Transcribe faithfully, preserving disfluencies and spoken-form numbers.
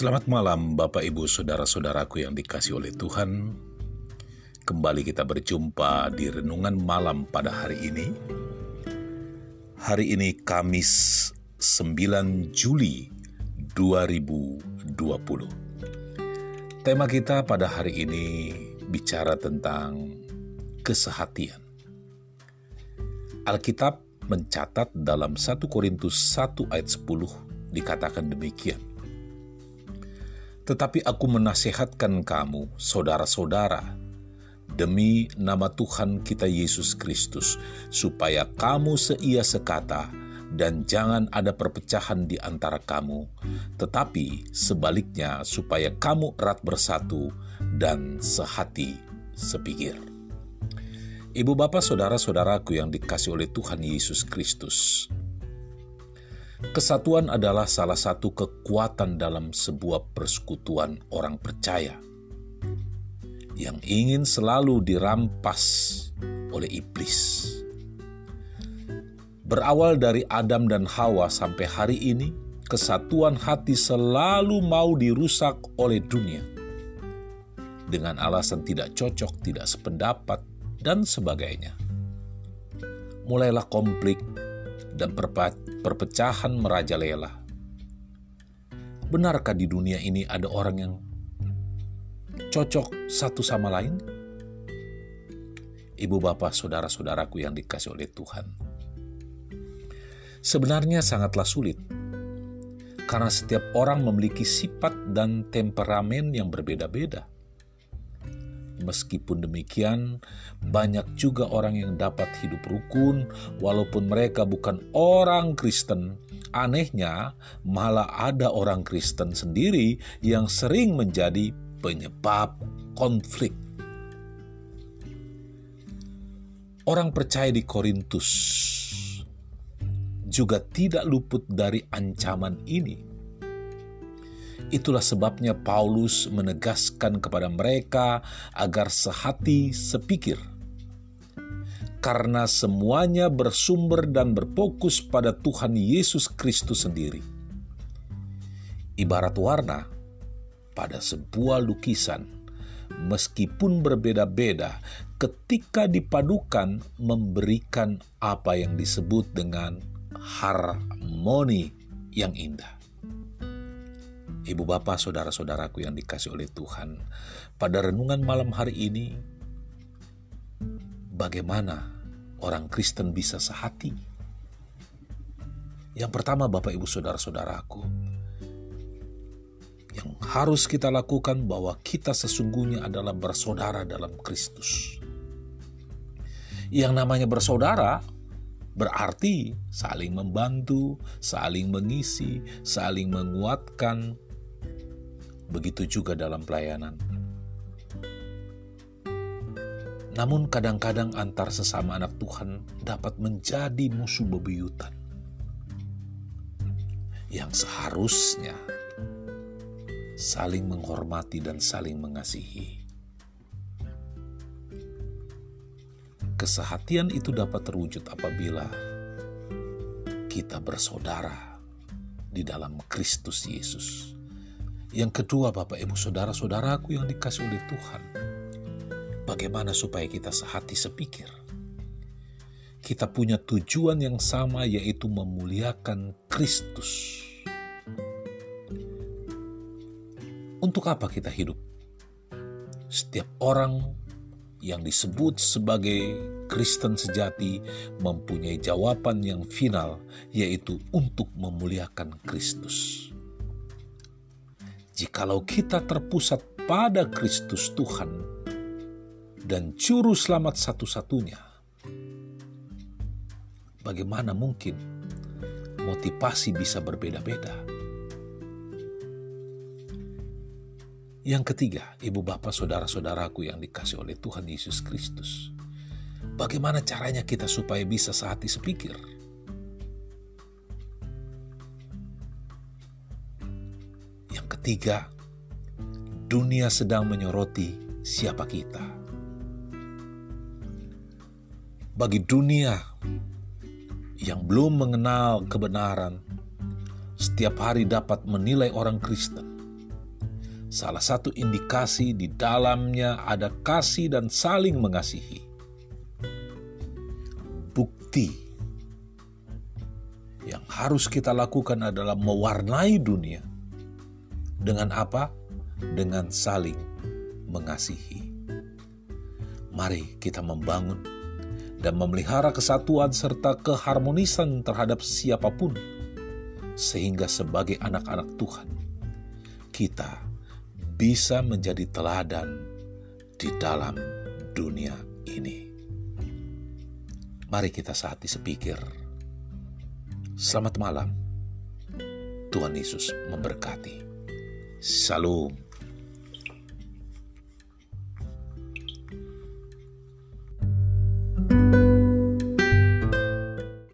Selamat malam Bapak Ibu Saudara-saudaraku yang dikasihi oleh Tuhan. Kembali kita berjumpa di Renungan Malam pada hari ini. Hari ini Kamis sembilan Juli dua ribu dua puluh. Tema kita pada hari ini bicara tentang kesehatian. Alkitab mencatat dalam satu Korintus satu ayat sepuluh dikatakan demikian. Tetapi aku menasihatkan kamu, saudara-saudara, demi nama Tuhan kita Yesus Kristus, supaya kamu seia sekata dan jangan ada perpecahan di antara kamu, tetapi sebaliknya supaya kamu erat bersatu dan sehati sepikir. Ibu bapa saudara-saudaraku yang dikasihi oleh Tuhan Yesus Kristus, kesatuan adalah salah satu kekuatan dalam sebuah persekutuan orang percaya yang ingin selalu dirampas oleh iblis. Berawal dari Adam dan Hawa sampai hari ini, kesatuan hati selalu mau dirusak oleh dunia dengan alasan tidak cocok, tidak sependapat, dan sebagainya. Mulailah konflik dan perpecahan merajalela. Benarkah di dunia ini ada orang yang cocok satu sama lain? Ibu bapa saudara-saudaraku yang dikasihi oleh Tuhan, sebenarnya sangatlah sulit, karena setiap orang memiliki sifat dan temperamen yang berbeda-beda. Meskipun demikian, banyak juga orang yang dapat hidup rukun walaupun mereka bukan orang Kristen. Anehnya, malah ada orang Kristen sendiri yang sering menjadi penyebab konflik. Orang percaya di Korintus juga tidak luput dari ancaman ini. Itulah sebabnya Paulus menegaskan kepada mereka agar sehati sepikir. Karena semuanya bersumber dan berfokus pada Tuhan Yesus Kristus sendiri. Ibarat warna pada sebuah lukisan, meskipun berbeda-beda, ketika dipadukan memberikan apa yang disebut dengan harmoni yang indah. Ibu bapa saudara-saudaraku yang dikasihi oleh Tuhan, pada renungan malam hari ini, bagaimana orang Kristen bisa sehati? Yang pertama Bapak Ibu saudara-saudaraku, yang harus kita lakukan bahwa kita sesungguhnya adalah bersaudara dalam Kristus. Yang namanya bersaudara berarti saling membantu, saling mengisi, saling menguatkan. Begitu juga dalam pelayanan. Namun kadang-kadang antar sesama anak Tuhan dapat menjadi musuh bebuyutan. Yang seharusnya saling menghormati dan saling mengasihi. Kesehatian itu dapat terwujud apabila kita bersaudara di dalam Kristus Yesus. Yang kedua Bapak Ibu saudara-saudaraku yang dikasihi oleh Tuhan, bagaimana supaya kita sehati sepikir? Kita punya tujuan yang sama, yaitu memuliakan Kristus. Untuk apa kita hidup? Setiap orang yang disebut sebagai Kristen sejati mempunyai jawaban yang final, yaitu untuk memuliakan Kristus. Jikalau kita terpusat pada Kristus Tuhan dan Juru Selamat satu-satunya, bagaimana mungkin motivasi bisa berbeda-beda? Yang ketiga, ibu bapa saudara-saudaraku yang dikasihi oleh Tuhan Yesus Kristus, bagaimana caranya kita supaya bisa sehati sepikir? Tiga, dunia sedang menyoroti siapa kita. Bagi dunia yang belum mengenal kebenaran, setiap hari dapat menilai orang Kristen. salah satu indikasi di dalamnya ada kasih dan saling mengasihi. Bukti yang harus kita lakukan adalah mewarnai dunia. Dengan apa? Dengan saling mengasihi. Mari kita membangun dan memelihara kesatuan serta keharmonisan terhadap siapapun, sehingga sebagai anak-anak Tuhan, kita bisa menjadi teladan di dalam dunia ini. Mari kita saat ini sepikir. Selamat malam. Tuhan Yesus memberkati. Shalom.